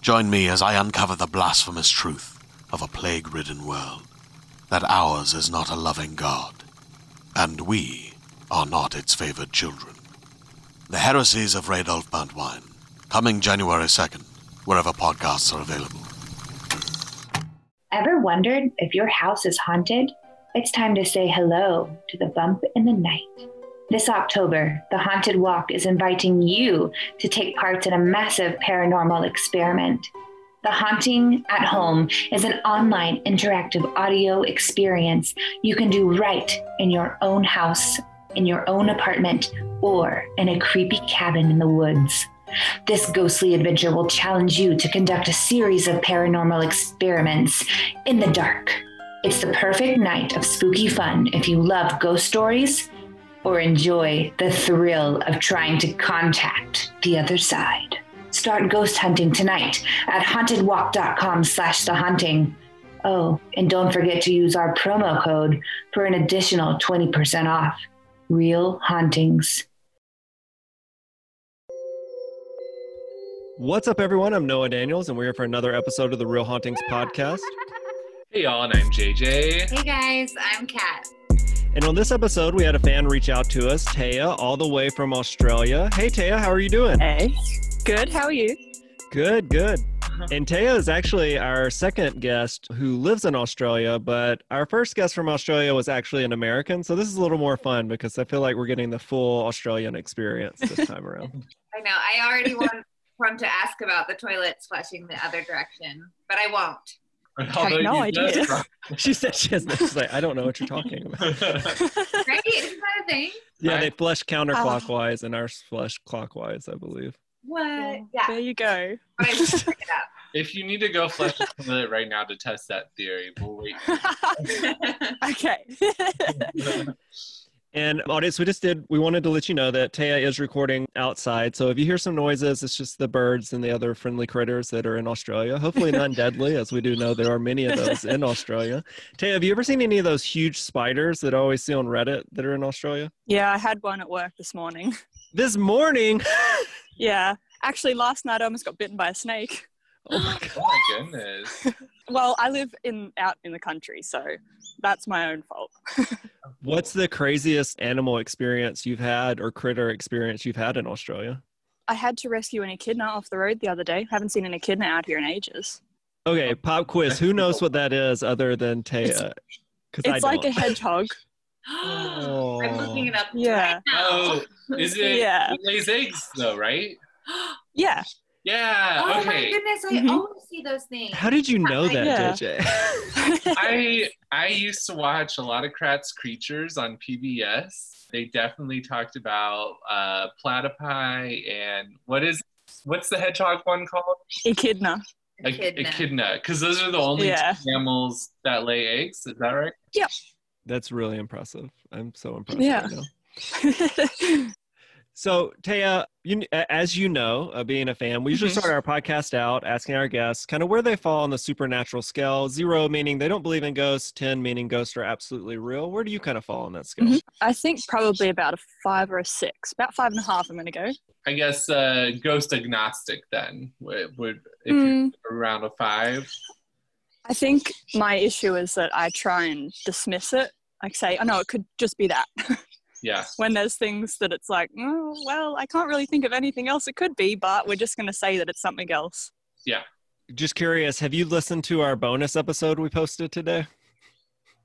Join me as I uncover the blasphemous truth of a plague-ridden world, that ours is not a loving God, and we are not its favored children. The Heresies of Radolf Buntwein, coming January 2nd, wherever podcasts are available. Ever wondered if your house is haunted? It's time to say hello to the bump in the night. This October, The Haunted Walk is inviting you to take part in a massive paranormal experiment. The Haunting at Home is an online interactive audio experience you can do right in your own house, in your own apartment, or in a creepy cabin in the woods. This ghostly adventure will challenge you to conduct a series of paranormal experiments in the dark. It's the perfect night of spooky fun if you love ghost stories or enjoy the thrill of trying to contact the other side. Start ghost hunting tonight at hauntedwalk.com/thehaunting. Oh, and don't forget to use our promo code for an additional 20% off. Real Hauntings. What's up, everyone? I'm Noah Daniels, and we're here for another episode of the Real Hauntings Podcast. Hey, y'all, and I'm JJ. Hey, guys, I'm Kat. And on this episode, we had a fan reach out to us, Taya, all the way from Australia. Hey, Taya, how are you doing? Hey. Good, how are you? Good, good. And Taya is actually our second guest who lives in Australia, but our first guest from Australia was actually an American. So this is a little more fun because I feel like we're getting the full Australian experience this time around. I know. I already want From to ask about the toilets flushing the other direction, but I won't. I have no idea. She said she has no idea. I don't know what you're talking about. Right? Isn't that a thing? Yeah, right. They flush counterclockwise and ours flush clockwise, I believe. What? Well, yeah. There you go. Right, we'll pick it up. If you need to go flush the toilet right now to test that theory, we'll wait. Okay. And audience, we wanted to let you know that Taya is recording outside. So if you hear some noises, it's just the birds and the other friendly critters that are in Australia. Hopefully none deadly, as we do know there are many of those in Australia. Taya, have you ever seen any of those huge spiders that I always see on Reddit that are in Australia? Yeah, I had one at work this morning. This morning? Yeah. Actually, last night I almost got bitten by a snake. Oh my God. Oh my goodness. Well, I live out in the country, so that's my own fault. What's the craziest animal experience you've had or critter experience you've had in Australia? I had to rescue an echidna off the road the other day. Haven't seen an echidna out here in ages. Okay, pop quiz. Who knows what that is other than Taya? It's like a hedgehog. Oh. I'm looking it up right now. Oh, is it? Yeah. It lays eggs though, right? Yeah. Yeah. Oh okay. My goodness! I always see those things. How did you know that, JJ? I used to watch a lot of Kratts Creatures on PBS. They definitely talked about platypi and what's the hedgehog one called? Echidna. Echidna, because those are the only two mammals that lay eggs. Is that right? Yeah. That's really impressive. I'm so impressed right now. So, Taya, you, as you know, being a fan, we usually start our podcast out asking our guests kind of where they fall on the supernatural scale. 0 meaning they don't believe in ghosts, 10 meaning ghosts are absolutely real. Where do you kind of fall on that scale? I think probably about a 5 or a 6. About 5.5 I'm going to go. I guess ghost agnostic then, would if you're around a 5. I think my issue is that I try and dismiss it. I say, oh no, it could just be that. Yeah. When there's things that it's like, oh, well, I can't really think of anything else it could be, but we're just going to say that it's something else. Yeah. Just curious, have you listened to our bonus episode we posted today?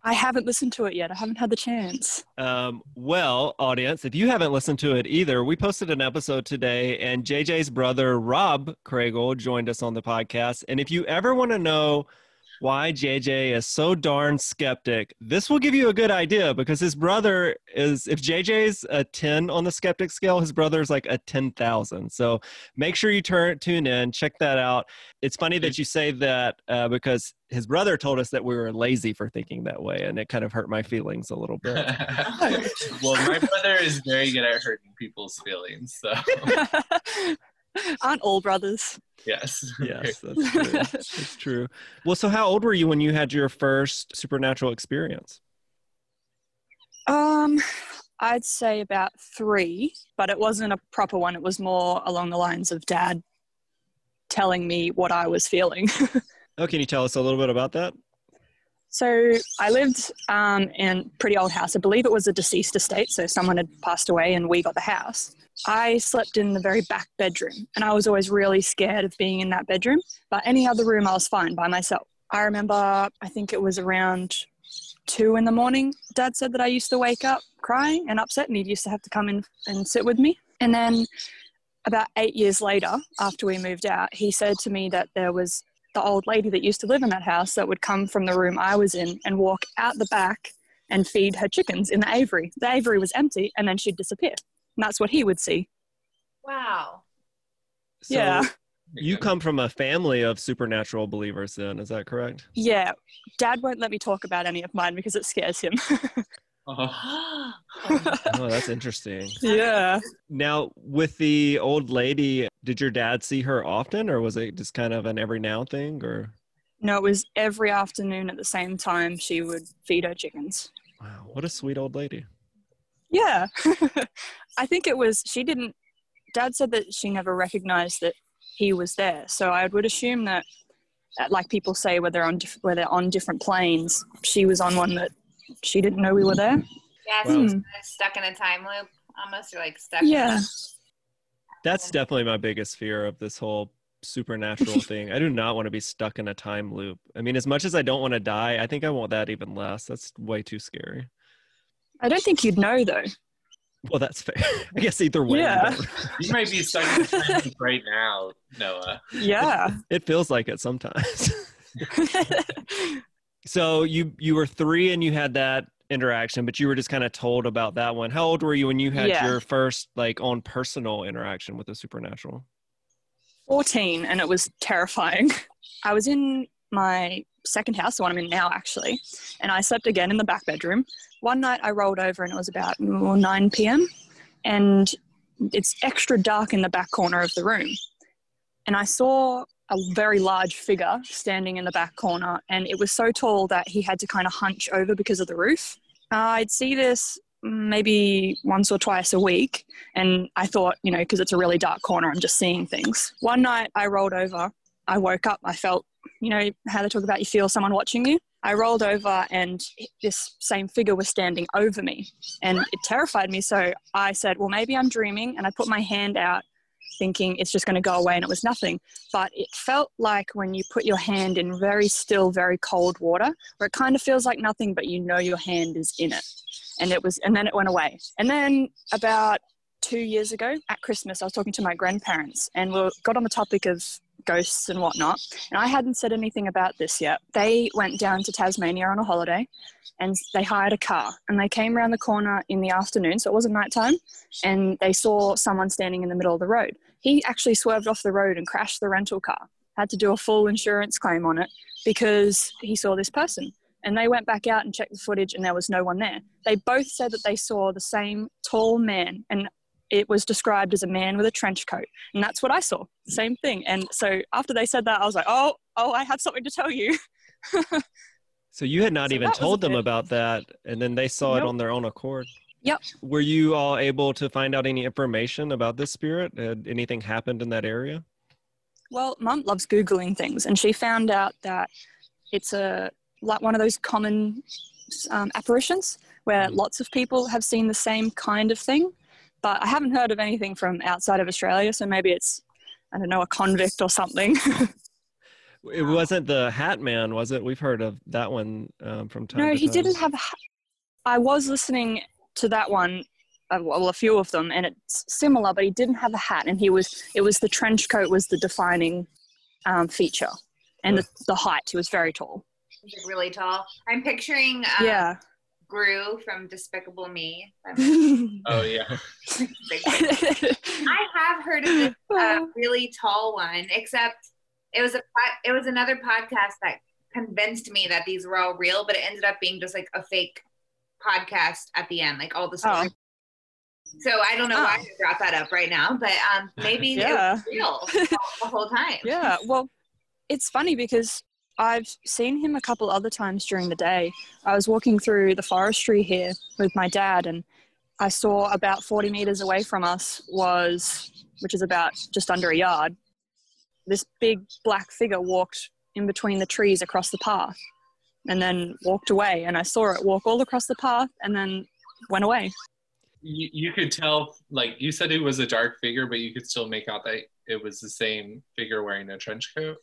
I haven't listened to it yet. I haven't had the chance. Well, audience, if you haven't listened to it either, we posted an episode today and JJ's brother, Rob Craigle, joined us on the podcast. And if you ever want to know why JJ is so darn skeptic, this will give you a good idea, because his brother is, if JJ's a 10 on the skeptic scale, his brother's like a 10,000. So make sure you tune in, check that out. It's funny that you say that because his brother told us that we were lazy for thinking that way, and it kind of hurt my feelings a little bit. Well, my brother is very good at hurting people's feelings, so. Aren't all brothers? Yes, that's true. That's true. Well, so how old were you when you had your first supernatural experience? I'd say about 3, but it wasn't a proper one. It was more along the lines of Dad telling me what I was feeling. Oh, can you tell us a little bit about that? So I lived in a pretty old house. I believe it was a deceased estate, so someone had passed away and we got the house. I slept in the very back bedroom, and I was always really scared of being in that bedroom, but any other room I was fine by myself. I remember, I think it was around 2 in the morning, Dad said that I used to wake up crying and upset, and he used to have to come in and sit with me. And then about 8 years later, after we moved out, he said to me that there was the old lady that used to live in that house that would come from the room I was in and walk out the back and feed her chickens in the aviary. The aviary was empty, and then she'd disappear. And that's what he would see. Wow. So yeah. You come from a family of supernatural believers then, is that correct? Yeah. Dad won't let me talk about any of mine because it scares him. Oh. Oh, that's interesting. Yeah. Now, with the old lady, did your dad see her often, or was it just kind of an every now thing, or? No, it was every afternoon at the same time she would feed her chickens. Wow, what a sweet old lady. Yeah. I think it was, Dad said that she never recognized that he was there. So I would assume that, like people say, where they're on different planes, she was on one that she didn't know we were there. Yeah, so she was stuck in a time loop almost, or like stuck in a... That's definitely my biggest fear of this whole supernatural thing. I do not want to be stuck in a time loop. I mean, as much as I don't want to die, I think I want that even less. That's way too scary. I don't think you'd know, though. Well, that's fair. I guess either way. Yeah. You might be stuck in a time loop right now, Noah. Yeah. It feels like it sometimes. So you were 3 and you had that interaction, but you were just kind of told about that one. How old were you when you had your first like own personal interaction with the supernatural? 14, and it was terrifying. I was in my second house, the one I'm in now actually, and I slept again in the back bedroom. One night I rolled over and it was about 9 p.m. and it's extra dark in the back corner of the room. And I saw a very large figure standing in the back corner, and it was so tall that he had to kind of hunch over because of the roof. I'd see this maybe once or twice a week, and I thought, you know, because it's a really dark corner, I'm just seeing things. One night I rolled over, I woke up, I felt, you know, how they talk about you feel someone watching you. I rolled over and this same figure was standing over me, and it terrified me. So I said, well, maybe I'm dreaming, and I put my hand out thinking it's just going to go away, and it was nothing. But it felt like when you put your hand in very still, very cold water, where it kind of feels like nothing, but you know your hand is in it. And it was, and then it went away. And then about 2 years ago at Christmas, I was talking to my grandparents, and we got on the topic of ghosts and whatnot. And I hadn't said anything about this yet. They went down to Tasmania on a holiday, and they hired a car, and they came around the corner in the afternoon, so it wasn't nighttime, and they saw someone standing in the middle of the road. He actually swerved off the road and crashed the rental car. had to do a full insurance claim on it because he saw this person. And they went back out and checked the footage and there was no one there. They both said that they saw the same tall man, and it was described as a man with a trench coat. And that's what I saw, same thing. And so after they said that, I was like, oh, I have something to tell you. So you had not even told them about that, and then they saw it on their own accord. Yep. Were you all able to find out any information about this spirit? Had anything happened in that area? Well, Mum loves Googling things, and she found out that it's like one of those common apparitions where lots of people have seen the same kind of thing. But I haven't heard of anything from outside of Australia, so maybe it's, I don't know, a convict or something. It wasn't the Hat Man, was it? We've heard of that one from time to time. No, he didn't have a hat. I was listening to that one, well, a few of them, and it's similar, but he didn't have a hat, and it was the trench coat was the defining feature, and the height. He was very tall. He was really tall. I'm picturing Gru from Despicable Me. Oh, yeah. I have heard of this really tall one, except it was another podcast that convinced me that these were all real, but it ended up being just like a fake podcast at the end, like all the stories. So I don't know why I brought that up right now, but maybe it was real the whole time. Yeah, well, it's funny because I've seen him a couple other times during the day. I was walking through the forestry here with my dad, and I saw about 40 meters away from us which is about just under a yard, this big black figure walked in between the trees across the path and then walked away. And I saw it walk all across the path and then went away. You could tell, like you said, it was a dark figure, but you could still make out that it was the same figure wearing a trench coat.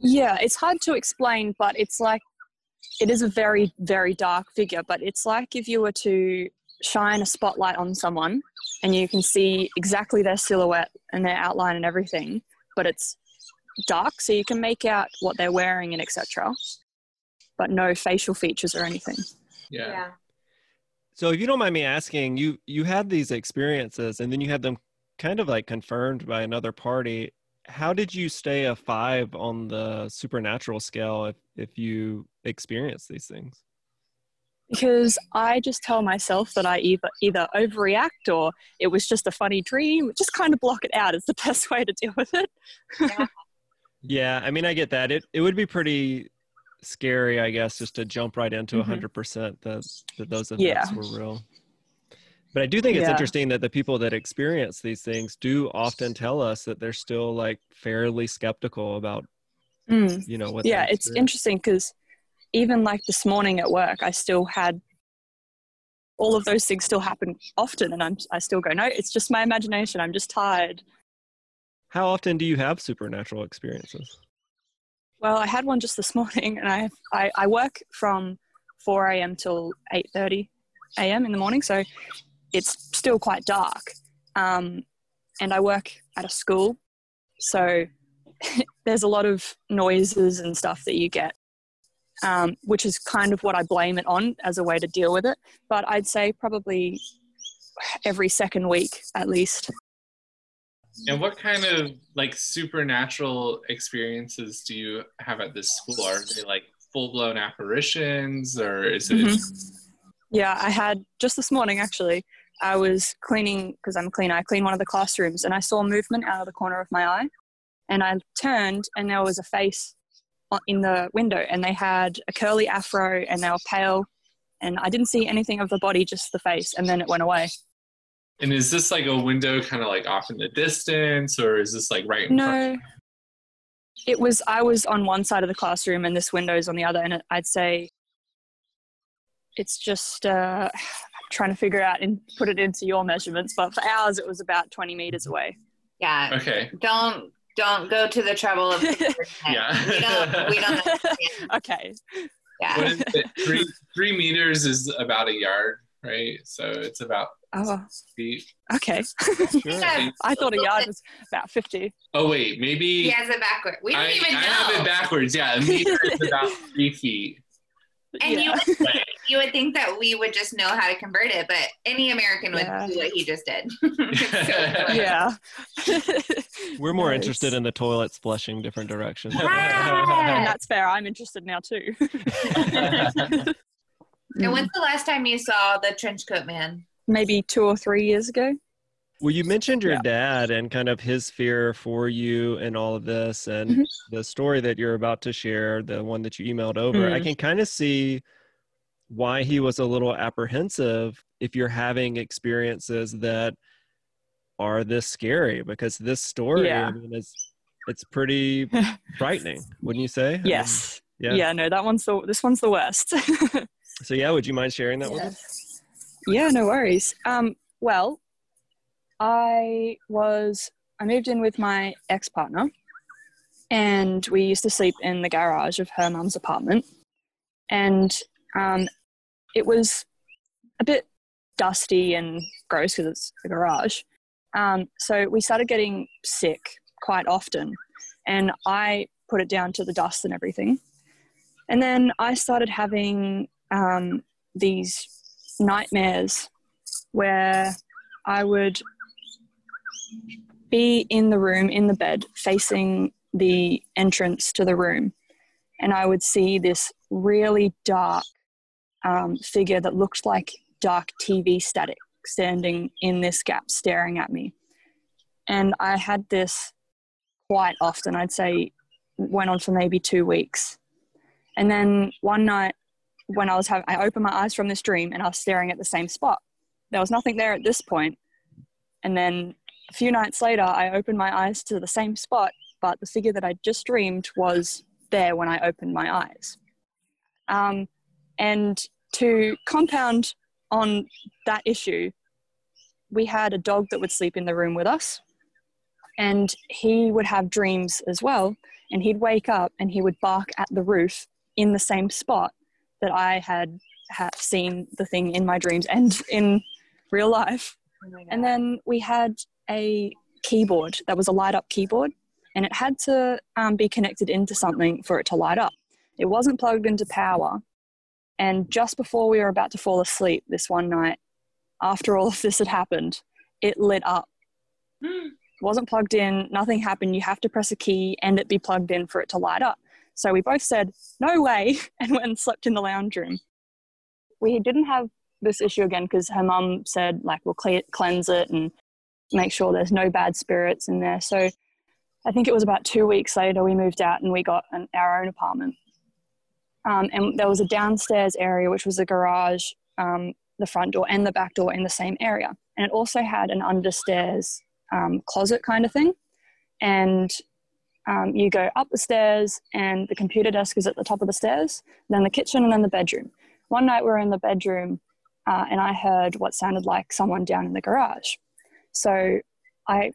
Yeah, it's hard to explain, but it's like, it is a very, very dark figure, but it's like if you were to shine a spotlight on someone and you can see exactly their silhouette and their outline and everything, but it's dark, so you can make out what they're wearing and etc., but no facial features or anything. Yeah. So if you don't mind me asking, you had these experiences and then you had them kind of like confirmed by another party. How did you stay a 5 on the supernatural scale if you experience these things? Because I just tell myself that I either overreact or it was just a funny dream. Just kind of block it out is the best way to deal with it. Yeah, I mean, I get that. It would be pretty scary, I guess, just to jump right into 100% that those events were real. But I do think it's interesting that the people that experience these things do often tell us that they're still like fairly skeptical about, you know, what. Yeah, it's interesting because even like this morning at work, I still had all of those things still happen often. And I still go, no, it's just my imagination. I'm just tired. How often do you have supernatural experiences? Well, I had one just this morning, and I work from 4 a.m. till 8:30 a.m. in the morning, so it's still quite dark, and I work at a school, so there's a lot of noises and stuff that you get, which is kind of what I blame it on as a way to deal with it. But I'd say probably every second week at least. And what kind of like supernatural experiences do you have at this school? Are they like full-blown apparitions, or is it Yeah, I had just this morning, actually, I was cleaning, because I'm a cleaner, I clean one of the classrooms, and I saw movement out of the corner of my eye, and I turned and there was a face in the window, and they had a curly afro and they were pale, and I didn't see anything of the body, just the face, and then it went away. And is this like a window kind of like off in the distance, or is this like right in front? No, it was, I was on one side of the classroom and this window is on the other, and I'd say it's just trying to figure out and put it into your measurements, but for ours it was about 20 meters away. Yeah. Okay. Don't go to the trouble of we don't understand. Okay. Yeah. What is it? 3 meters is about a yard, right? So it's about 6 feet. Okay. Yeah. I thought a yard was about 50. Oh wait, maybe he has it backwards. We don't even know. I have it backwards. Yeah, a meter is about 3 feet. And you would think that we would just know how to convert it, but any American would do what he just did. So, We're more interested in the toilets flushing different directions. And that's fair. I'm interested now too. And when's the last time you saw the trench coat man? Maybe 2 or 3 years ago. Well, you mentioned your dad and kind of his fear for you and all of this, and the story that you're about to share, the one that you emailed over, I can kind of see why he was a little apprehensive if you're having experiences that are this scary, because this story, I mean, it's pretty frightening, wouldn't you say? Yes. No, this one's the worst. So would you mind sharing that with us? Yeah, no worries. Well, I moved in with my ex-partner, and we used to sleep in the garage of her mum's apartment, and it was a bit dusty and gross because it's a garage. So we started getting sick quite often, and I put it down to the dust and everything. And then I started having these nightmares where I would be in the room, in the bed, facing the entrance to the room, and I would see this really dark figure that looked like dark TV static standing in this gap staring at me. And I had this quite often. I'd say it went on for maybe 2 weeks. And then one night when I opened my eyes from this dream and I was staring at the same spot. There was nothing there at this point. And then a few nights later, I opened my eyes to the same spot, but the figure that I just dreamed was there when I opened my eyes. And to compound on that issue, we had a dog that would sleep in the room with us, and he would have dreams as well. And he'd wake up and he would bark at the roof in the same spot that I had seen the thing in my dreams and in real life. And then we had a keyboard that was a light-up keyboard, and it had to be connected into something for it to light up. It wasn't plugged into power. And just before we were about to fall asleep this one night, after all of this had happened, it lit up. It wasn't plugged in. Nothing happened. You have to press a key and it be plugged in for it to light up. So we both said, no way, and went and slept in the lounge room. We didn't have this issue again because her mum said, like, we'll cleanse it and make sure there's no bad spirits in there. So I think it was about 2 weeks later we moved out and we got our own apartment. And there was a downstairs area, which was a garage, the front door and the back door in the same area. And it also had an understairs closet kind of thing. And you go up the stairs and the computer desk is at the top of the stairs, then the kitchen and then the bedroom. One night we were in the bedroom and I heard what sounded like someone down in the garage. So I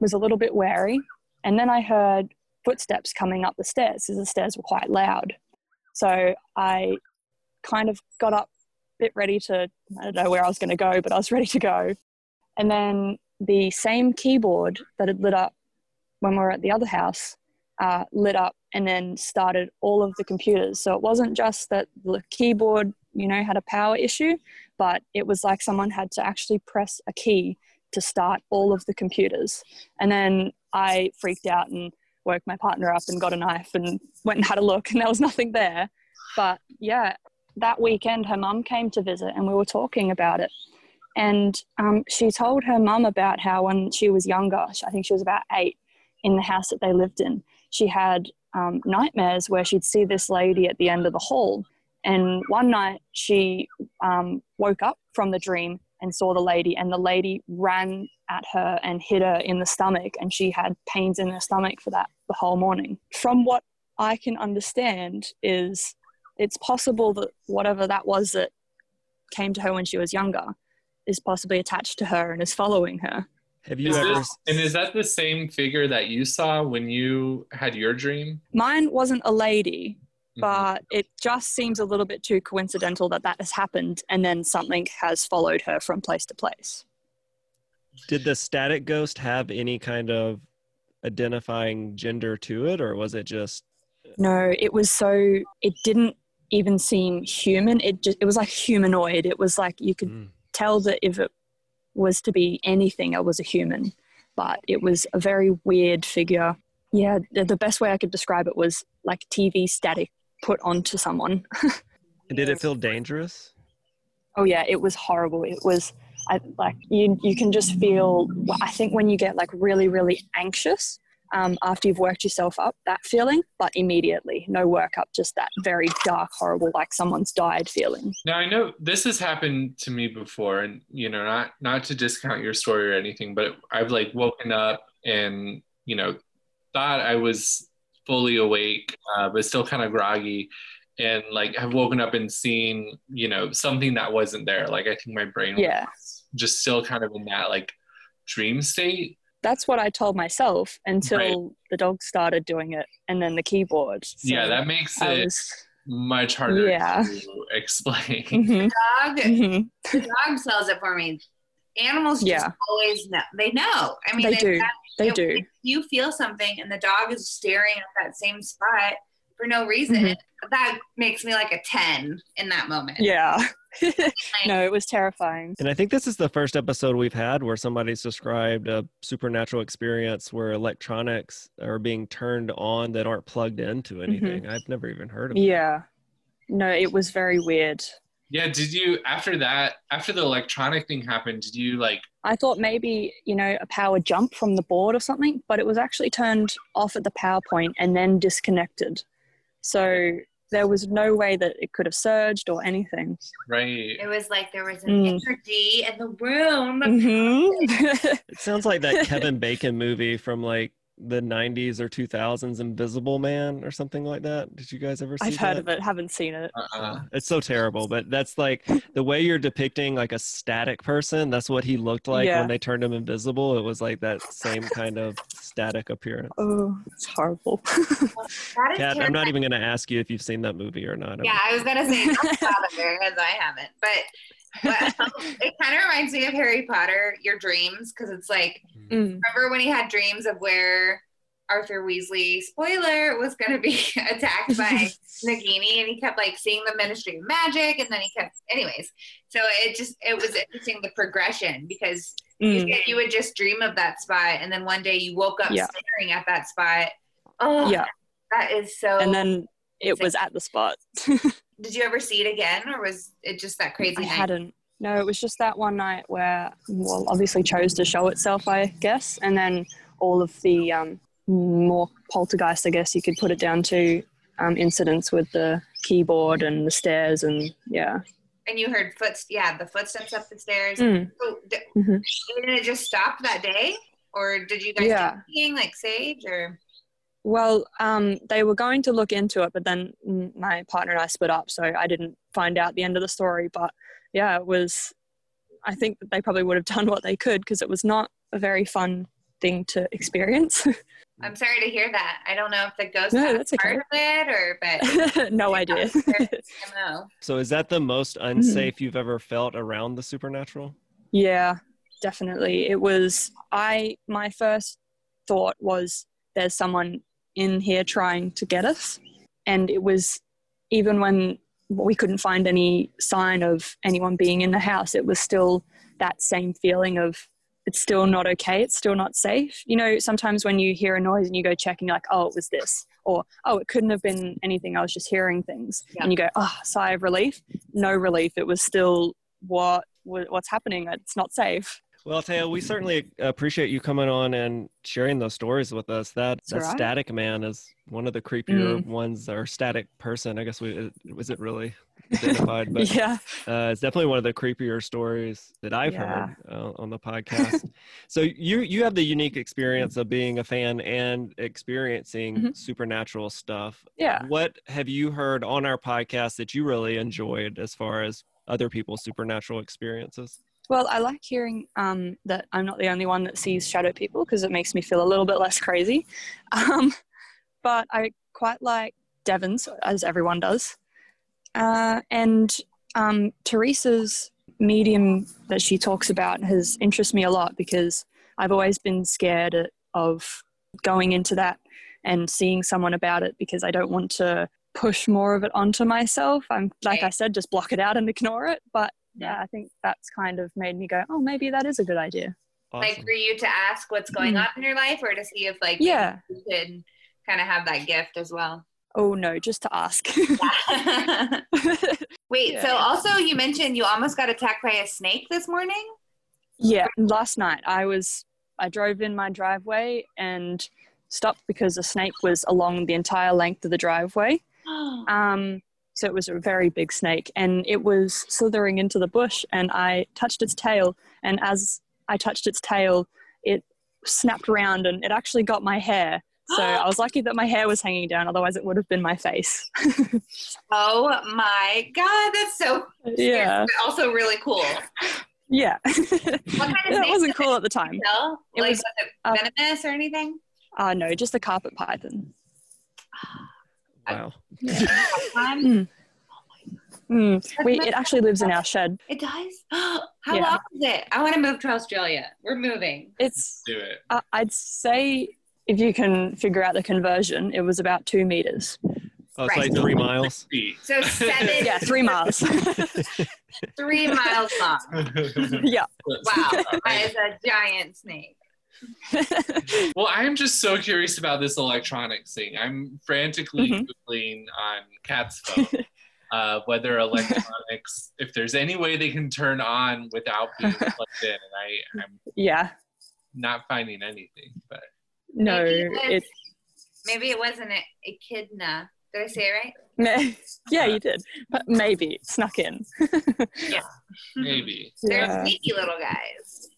was a little bit wary. And then I heard footsteps coming up the stairs because the stairs were quite loud. So I kind of got up a bit ready to, I don't know where I was going to go, but I was ready to go. And then the same keyboard that had lit up when we were at the other house lit up and then started all of the computers. So it wasn't just that the keyboard, you know, had a power issue, but it was like someone had to actually press a key to start all of the computers. And then I freaked out and woke my partner up and got a knife and went and had a look, and there was nothing there. But yeah, that weekend her mum came to visit and we were talking about it. And she told her mum about how when she was younger, I think she was about 8, in the house that they lived in, she had nightmares where she'd see this lady at the end of the hall. And one night she woke up from the dream and saw the lady, and the lady ran at her and hit her in the stomach, and she had pains in her stomach for that the whole morning. From what I can understand is it's possible that whatever that was that came to her when she was younger is possibly attached to her and is following her. And is that the same figure that you saw when you had your dream? Mine wasn't a lady, but it just seems a little bit too coincidental that that has happened and then something has followed her from place to place. Did the static ghost have any kind of identifying gender to it, or was it just... No, it was so... It didn't even seem human. It was like humanoid. It was like you could tell that if it was to be anything, it was a human. but it was a very weird figure. Yeah, the best way I could describe it was like TV static put onto someone. Did it feel dangerous? Oh yeah, it was horrible. It was you can just feel, I think when you get like really, really anxious after you've worked yourself up, that feeling, but immediately, no workup, just that very dark, horrible, like someone's died feeling. Now, I know this has happened to me before, and you know, not to discount your story or anything, but I've like woken up and, you know, thought I was fully awake, but still kind of groggy. And like I've woken up and seen, you know, something that wasn't there. Like I think my brain was just still kind of in that like dream state. That's what I told myself until the dog started doing it, and then the keyboard. So yeah, that makes much harder to explain. Mm-hmm. The dog sells it for me. Animals just always know. They know. I mean, they do. If you feel something and the dog is staring at that same spot for no reason, that makes me like a 10 in that moment. Yeah. No, it was terrifying. And I think this is the first episode we've had where somebody's described a supernatural experience where electronics are being turned on that aren't plugged into anything. I've never even heard of it. Yeah. No, it was very weird. Yeah. Did you, after the electronic thing happened, did you like... I thought maybe, you know, a power jump from the board or something, but it was actually turned off at the power point and then disconnected. So there was no way that it could have surged or anything. Right. It was like there was an energy in the room. Mm-hmm. It sounds like that Kevin Bacon movie from like the 90s or 2000s, Invisible Man or something like that. Did you guys ever see that? I've heard of it, haven't seen it. It's so terrible, but that's like the way you're depicting like a static person, that's what he looked like when they turned him invisible. It was like that same kind of static appearance. Oh, it's horrible. Kat, I'm not even going to ask you if you've seen that movie or not. Yeah, I was going to say because I haven't, but it kind of reminds me of Harry Potter, your dreams, because it's like, remember when he had dreams of where Arthur Weasley, spoiler, was going to be attacked by Nagini, and he kept like seeing the Ministry of Magic, and then he kept, anyways, so it was interesting, the progression, because you would just dream of that spot, and then one day you woke up staring at that spot. Oh yeah, that is so, and then it was at the spot. Did you ever see it again, or was it just that crazy night? I hadn't. No, it was just that one night where, well, obviously chose to show itself, I guess, and then all of the more poltergeist, I guess you could put it down to, incidents with the keyboard and the stairs and, And you heard the footsteps up the stairs. So did it just stop that day, or did you guys do anything like sage or... Well, they were going to look into it, but then my partner and I split up, so I didn't find out the end of the story. But yeah, it was, I think that they probably would have done what they could, because it was not a very fun thing to experience. I'm sorry to hear that. I don't know if the ghost was part of it, but no idea. So is that the most unsafe you've ever felt around the supernatural? Yeah, definitely. It was, my first thought was, there's someone in here trying to get us. And it was, even when we couldn't find any sign of anyone being in the house, it was still that same feeling of, it's still not okay, it's still not safe. You know, sometimes when you hear a noise and you go checking, like, oh, it was this, or, oh, it couldn't have been anything, I was just hearing things. Yeah. And you go, oh, sigh of relief. No relief. It was still what's happening. It's not safe. Well, Taya, we certainly appreciate you coming on and sharing those stories with us. That static man is one of the creepier ones, or static person, I guess it wasn't really identified, but it's definitely one of the creepier stories that I've heard on the podcast. So you have the unique experience of being a fan and experiencing supernatural stuff. Yeah. What have you heard on our podcast that you really enjoyed as far as other people's supernatural experiences? Well, I like hearing that I'm not the only one that sees shadow people, because it makes me feel a little bit less crazy. But I quite like Devon's, as everyone does. And Teresa's medium that she talks about has interested me a lot, because I've always been scared of going into that and seeing someone about it, because I don't want to push more of it onto myself. I'm, like I said, just block it out and ignore it. But yeah, I think that's kind of made me go, oh, maybe that is a good idea. Awesome. Like for you to ask what's going on in your life, or to see if like you could kind of have that gift as well? Oh no, just to ask. Wait, so also you mentioned you almost got attacked by a snake this morning? Yeah, last night I drove in my driveway and stopped because a snake was along the entire length of the driveway. So it was a very big snake, and it was slithering into the bush, and I touched its tail, and as I touched its tail, it snapped around and it actually got my hair. So I was lucky that my hair was hanging down, otherwise it would have been my face. Oh my God, that's so scary, but also really cool. Yeah. What kind of snake? It wasn't cool at the time. It like, was it venomous or anything? No, just the carpet python. Wow. It actually lives in our shed. It does? How long is it? I want to move to Australia. We're moving. Let's do it. I'd say if you can figure out the conversion, it was about 2 meters. Oh, it's like 3 miles. So 7. Yeah, 3 miles. 3 miles long. Yeah. Wow. That is a giant snake. Well, I'm just so curious about this electronics thing. I'm frantically Googling on Kat's phone whether electronics, if there's any way they can turn on without being plugged in, and I'm not finding anything. But no, maybe it wasn't an echidna. Did I say it right? Yeah, you did. But maybe it snuck in. Yeah, maybe. They're sneaky little guys.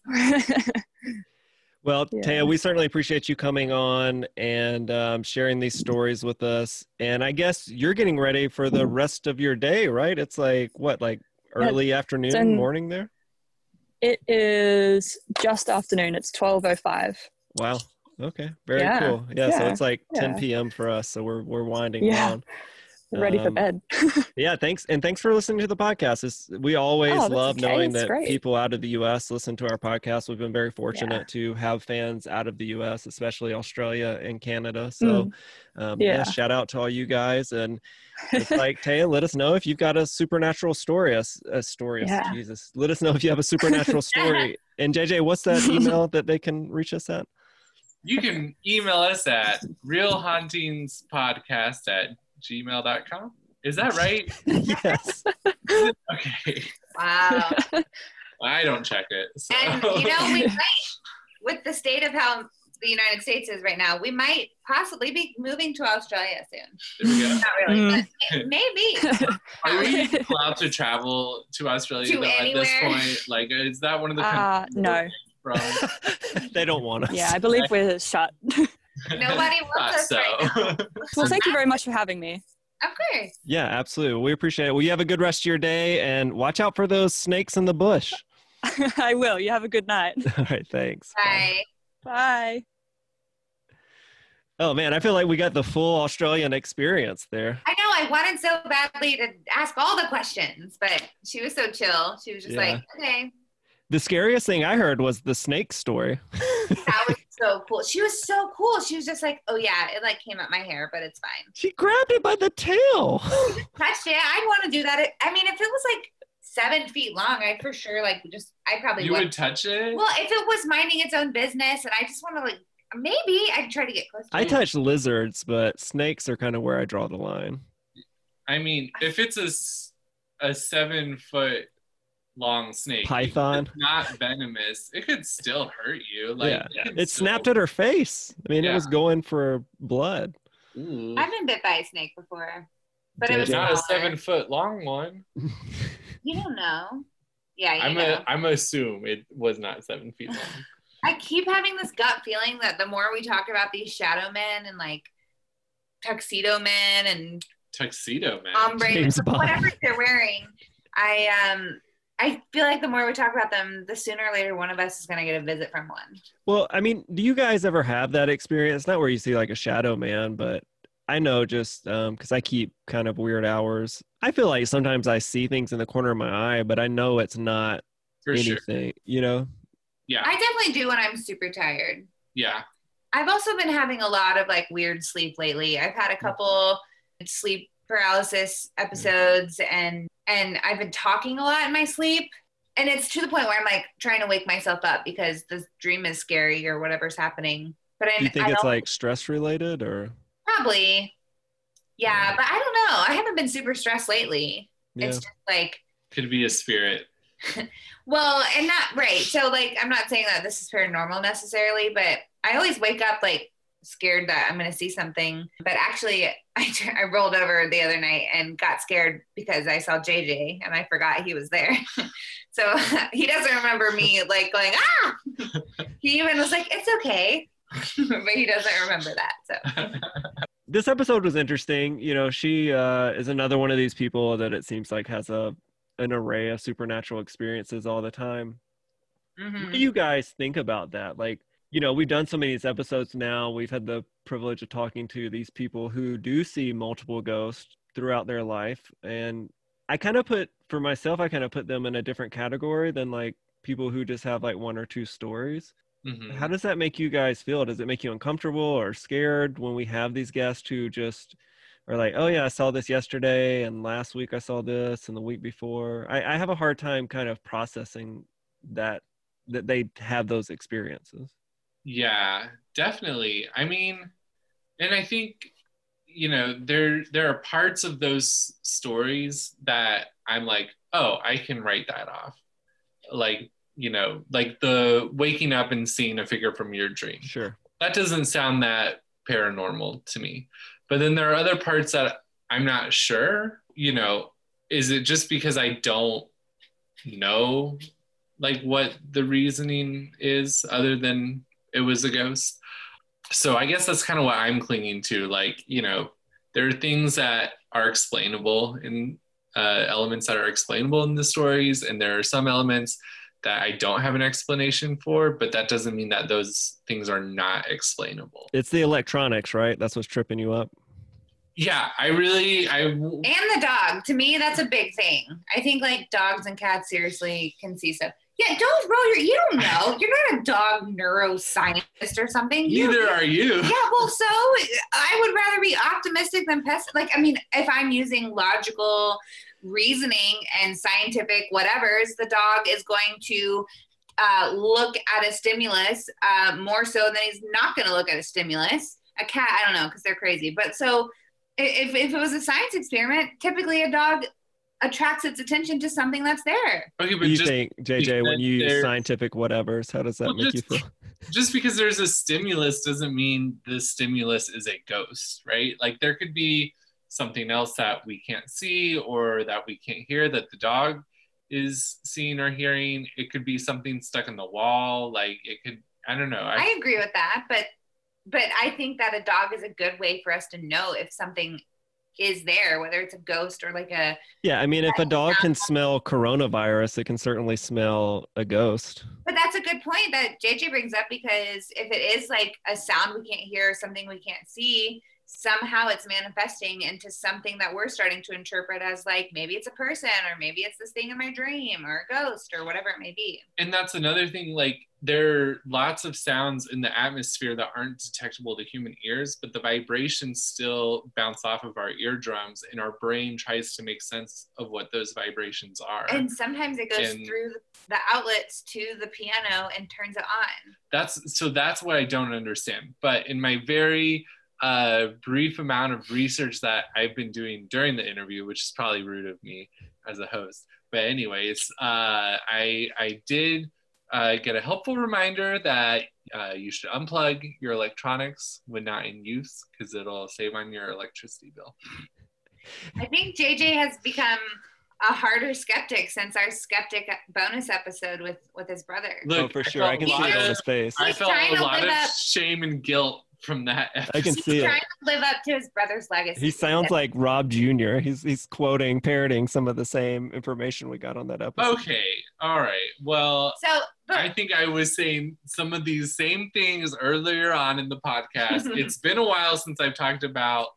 Well, Taya, we certainly appreciate you coming on and sharing these stories with us. And I guess you're getting ready for the rest of your day, right? It's like, what, like early afternoon, morning there? It is just afternoon. It's 12:05. Wow. Okay. Very cool. Yeah, so it's like 10 p.m. for us. So we're winding down. Ready for bed. Thanks. And thanks for listening to the podcast. We always love knowing that people out of the U.S. listen to our podcast. We've been very fortunate to have fans out of the U.S., especially Australia and Canada. So shout out to all you guys. And it's like, Taya, let us know if you've got a supernatural story. Let us know if you have a supernatural story. And JJ, what's that email that they can reach us at? You can email us at RealHauntingsPodcast @gmail.com. Is that right? Yes. Okay. Wow. I don't check it. So. And we might, with the state of how the United States is right now, we might possibly be moving to Australia soon. There we go. Not really, but maybe. Are we allowed to travel to Australia at this point? Like, is that one of the countries? No. They don't want us. Yeah, I believe we're shut. Nobody wants us right now. Well, thank you very much for having me. Of course. Yeah, absolutely. We appreciate it. Well, you have a good rest of your day, and watch out for those snakes in the bush. I will. You have a good night. All right, thanks. Bye. Bye. Oh, man, I feel like we got the full Australian experience there. I know. I wanted so badly to ask all the questions, but she was so chill. She was just like, okay. The scariest thing I heard was the snake story. That was so cool. She was so cool. She was just like, oh yeah, it like came up my hair, but it's fine. She grabbed it by the tail. She touched it. I'd want to do that. I mean, if it was like 7 feet long, I for sure like just, I probably would touch it? Well, if it was minding its own business and I just want to like, maybe I'd try to get close to it. I touch lizards, but snakes are kind of where I draw the line. I mean, if it's a 7-foot long snake python, it's not venomous, it could still hurt you. Like it snapped at her face. I mean, it was going for blood. Ooh. I've been bit by a snake before, but it was not a 7-foot long one. You don't know. I'm assume it was not 7 feet long. I keep having this gut feeling that the more we talk about these shadow men and like tuxedo men and hombres, whatever they're wearing, I feel like the more we talk about them, the sooner or later one of us is going to get a visit from one. Well, I mean, do you guys ever have that experience? Not where you see like a shadow man, but I know just because I keep kind of weird hours. I feel like sometimes I see things in the corner of my eye, but I know it's not anything, you know? Yeah. I definitely do when I'm super tired. Yeah. I've also been having a lot of like weird sleep lately. I've had a couple sleep paralysis episodes and I've been talking a lot in my sleep, And it's to the point where I'm like trying to wake myself up because this dream is scary or whatever's happening. But I, do you think it's like stress related or? Probably. Yeah, but I don't know. I haven't been super stressed lately. Yeah. It's just like. Could be a spirit. Well, and not right. So like, I'm not saying that this is paranormal necessarily, but I always wake up like scared that I'm going to see something. But actually I rolled over the other night and got scared because I saw JJ and I forgot he was there. So he doesn't remember me like going, ah, he even was like, it's okay. But he doesn't remember that. So this episode was interesting. You know, she is another one of these people that it seems like has an array of supernatural experiences all the time. Mm-hmm. What do you guys think about that? Like, you know, we've done so many of these episodes now. We've had the privilege of talking to these people who do see multiple ghosts throughout their life. And I kind of put, for myself, I kind of put them in a different category than like people who just have like one or two stories. Mm-hmm. How does that make you guys feel? Does it make you uncomfortable or scared when we have these guests who just are like, oh yeah, I saw this yesterday and last week I saw this and the week before? I have a hard time kind of processing that they have those experiences. Yeah, definitely. I mean, and I think, you know, there are parts of those stories that I'm like, oh, I can write that off. Like, you know, like the waking up and seeing a figure from your dream. Sure. That doesn't sound that paranormal to me. But then there are other parts that I'm not sure, you know, is it just because I don't know like what the reasoning is other than it was a ghost? So I guess that's kind of what I'm clinging to. Like, you know, there are things that are explainable in elements that are explainable in the stories. And there are some elements that I don't have an explanation for, but that doesn't mean that those things are not explainable. It's the electronics, right? That's what's tripping you up. Yeah, and the dog. To me, that's a big thing. I think like dogs and cats seriously can see stuff. Yeah, don't roll you don't know. You're not a dog neuroscientist or something. Neither are you. Yeah, well, so I would rather be optimistic than pessimistic. Like, I mean, if I'm using logical reasoning and scientific whatevers, the dog is going to look at a stimulus more so than he's not going to look at a stimulus. A cat, I don't know, because they're crazy. But so if it was a science experiment, typically a dog attracts its attention to something that's there. Okay, but you think, JJ, when you use scientific whatevers, how does that make you feel? Just because there's a stimulus doesn't mean the stimulus is a ghost, right? Like there could be something else that we can't see or that we can't hear that the dog is seeing or hearing. It could be something stuck in the wall. Like it could, I don't know. I agree with that, but I think that a dog is a good way for us to know if something is there, whether it's a ghost or like a... Yeah, I mean, if a dog can smell coronavirus, it can certainly smell a ghost. But that's a good point that JJ brings up, because if it is like a sound we can't hear or something we can't see, somehow it's manifesting into something that we're starting to interpret as like, maybe it's a person or maybe it's this thing in my dream or a ghost or whatever it may be. And that's another thing, like there are lots of sounds in the atmosphere that aren't detectable to human ears, but the vibrations still bounce off of our eardrums and our brain tries to make sense of what those vibrations are. And sometimes it goes through the outlets to the piano and turns it on. That's what I don't understand. But in my very brief amount of research that I've been doing during the interview, which is probably rude of me as a host, but anyways, I did get a helpful reminder that you should unplug your electronics when not in use, because it'll save on your electricity bill. I think JJ has become a harder skeptic since our skeptic bonus episode with his brother. Look, oh, for sure, I can see it on his face. I felt a lot of shame and guilt from that episode. I can see it. He's trying to live up to his brother's legacy. He sounds like Rob Jr. He's quoting, parroting some of the same information we got on that episode. Okay, all right. Well, I think I was saying some of these same things earlier on in the podcast. It's been a while since I've talked about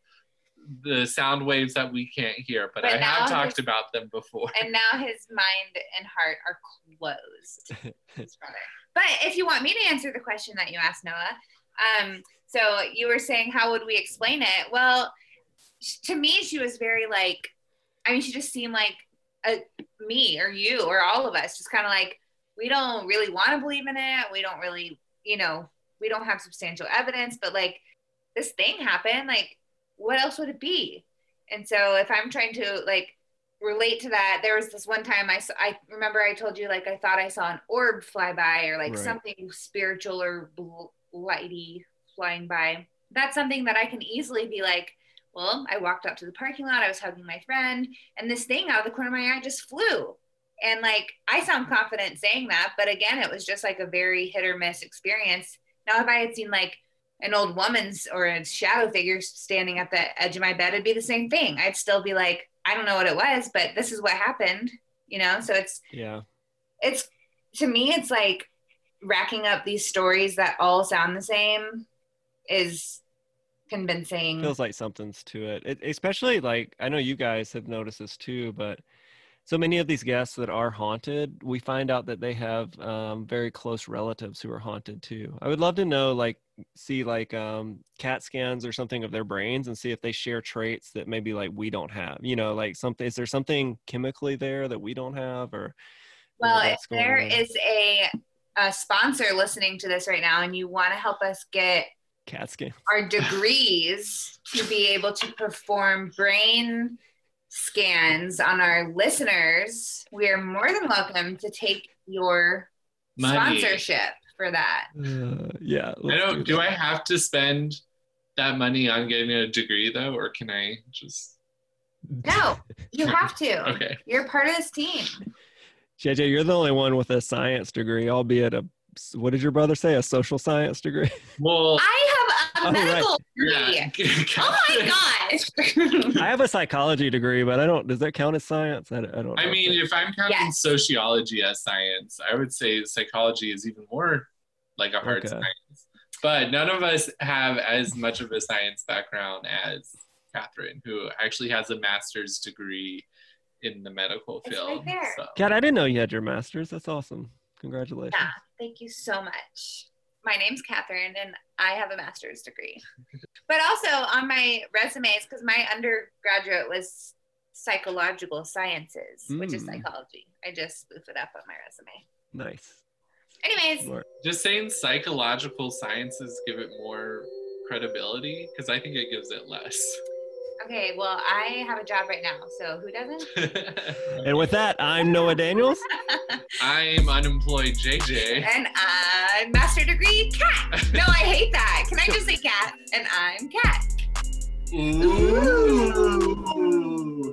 the sound waves that we can't hear, but I have talked about them before. And now his mind and heart are closed. His brother. But if you want me to answer the question that you asked, Noah, so you were saying, how would we explain it? Well, to me, she was very like, I mean, she just seemed like me or you or all of us just kind of like, we don't really want to believe in it. We don't really, you know, we don't have substantial evidence, but like this thing happened, like what else would it be? And so if I'm trying to like relate to that, there was this one time I remember I told you, like, I thought I saw an orb fly by or like something spiritual or lighty flying by. That's something that I can easily be like, well, I walked up to the parking lot, I was hugging my friend, and this thing out of the corner of my eye just flew. And like, I sound confident saying that, but again, it was just like a very hit or miss experience. Now, if I had seen like an old woman's or a shadow figure standing at the edge of my bed, it'd be the same thing. I'd still be like, I don't know what it was, but this is what happened, you know? So it's, yeah, it's, to me, it's like racking up these stories that all sound the same is convincing. Feels like something's to it. It, especially like, I know you guys have noticed this too, but so many of these guests that are haunted, we find out that they have very close relatives who are haunted too. I would love to know, like, see like CAT scans or something of their brains and see if they share traits that maybe like we don't have, you know, like something, is there something chemically there that we don't have? Or, well, if there is a sponsor listening to this right now and you want to help us get CAT scan our degrees to be able to perform brain scans on our listeners, we are more than welcome to take your sponsorship for that. Yeah, I don't do I have to spend that money on getting a degree though, or can I just no, you have to. Okay, you're part of this team. JJ, you're the only one with a science degree, albeit a, what did your brother say, a social science degree? Well, I have a medical degree. Yeah. Oh my gosh. I have a psychology degree, but I don't, does that count as science? I don't know. I mean, if I'm counting sociology as science, I would say psychology is even more like a hard science. But none of us have as much of a science background as Catherine, who actually has a master's degree in the medical field. Right, so. Kat, I didn't know you had your master's. That's awesome. Congratulations. Yeah, thank you so much. My name's Catherine and I have a master's degree. But also on my resumes, because my undergraduate was psychological sciences, which is psychology. I just spoof it up on my resume. Nice. Anyways. Just saying psychological sciences give it more credibility, because I think it gives it less. Okay, well, I have a job right now, so who doesn't? And with that, I'm Noah Daniels. I'm unemployed JJ. And I'm master degree Kat. No, I hate that. Can I just say Kat? And I'm Kat. Ooh.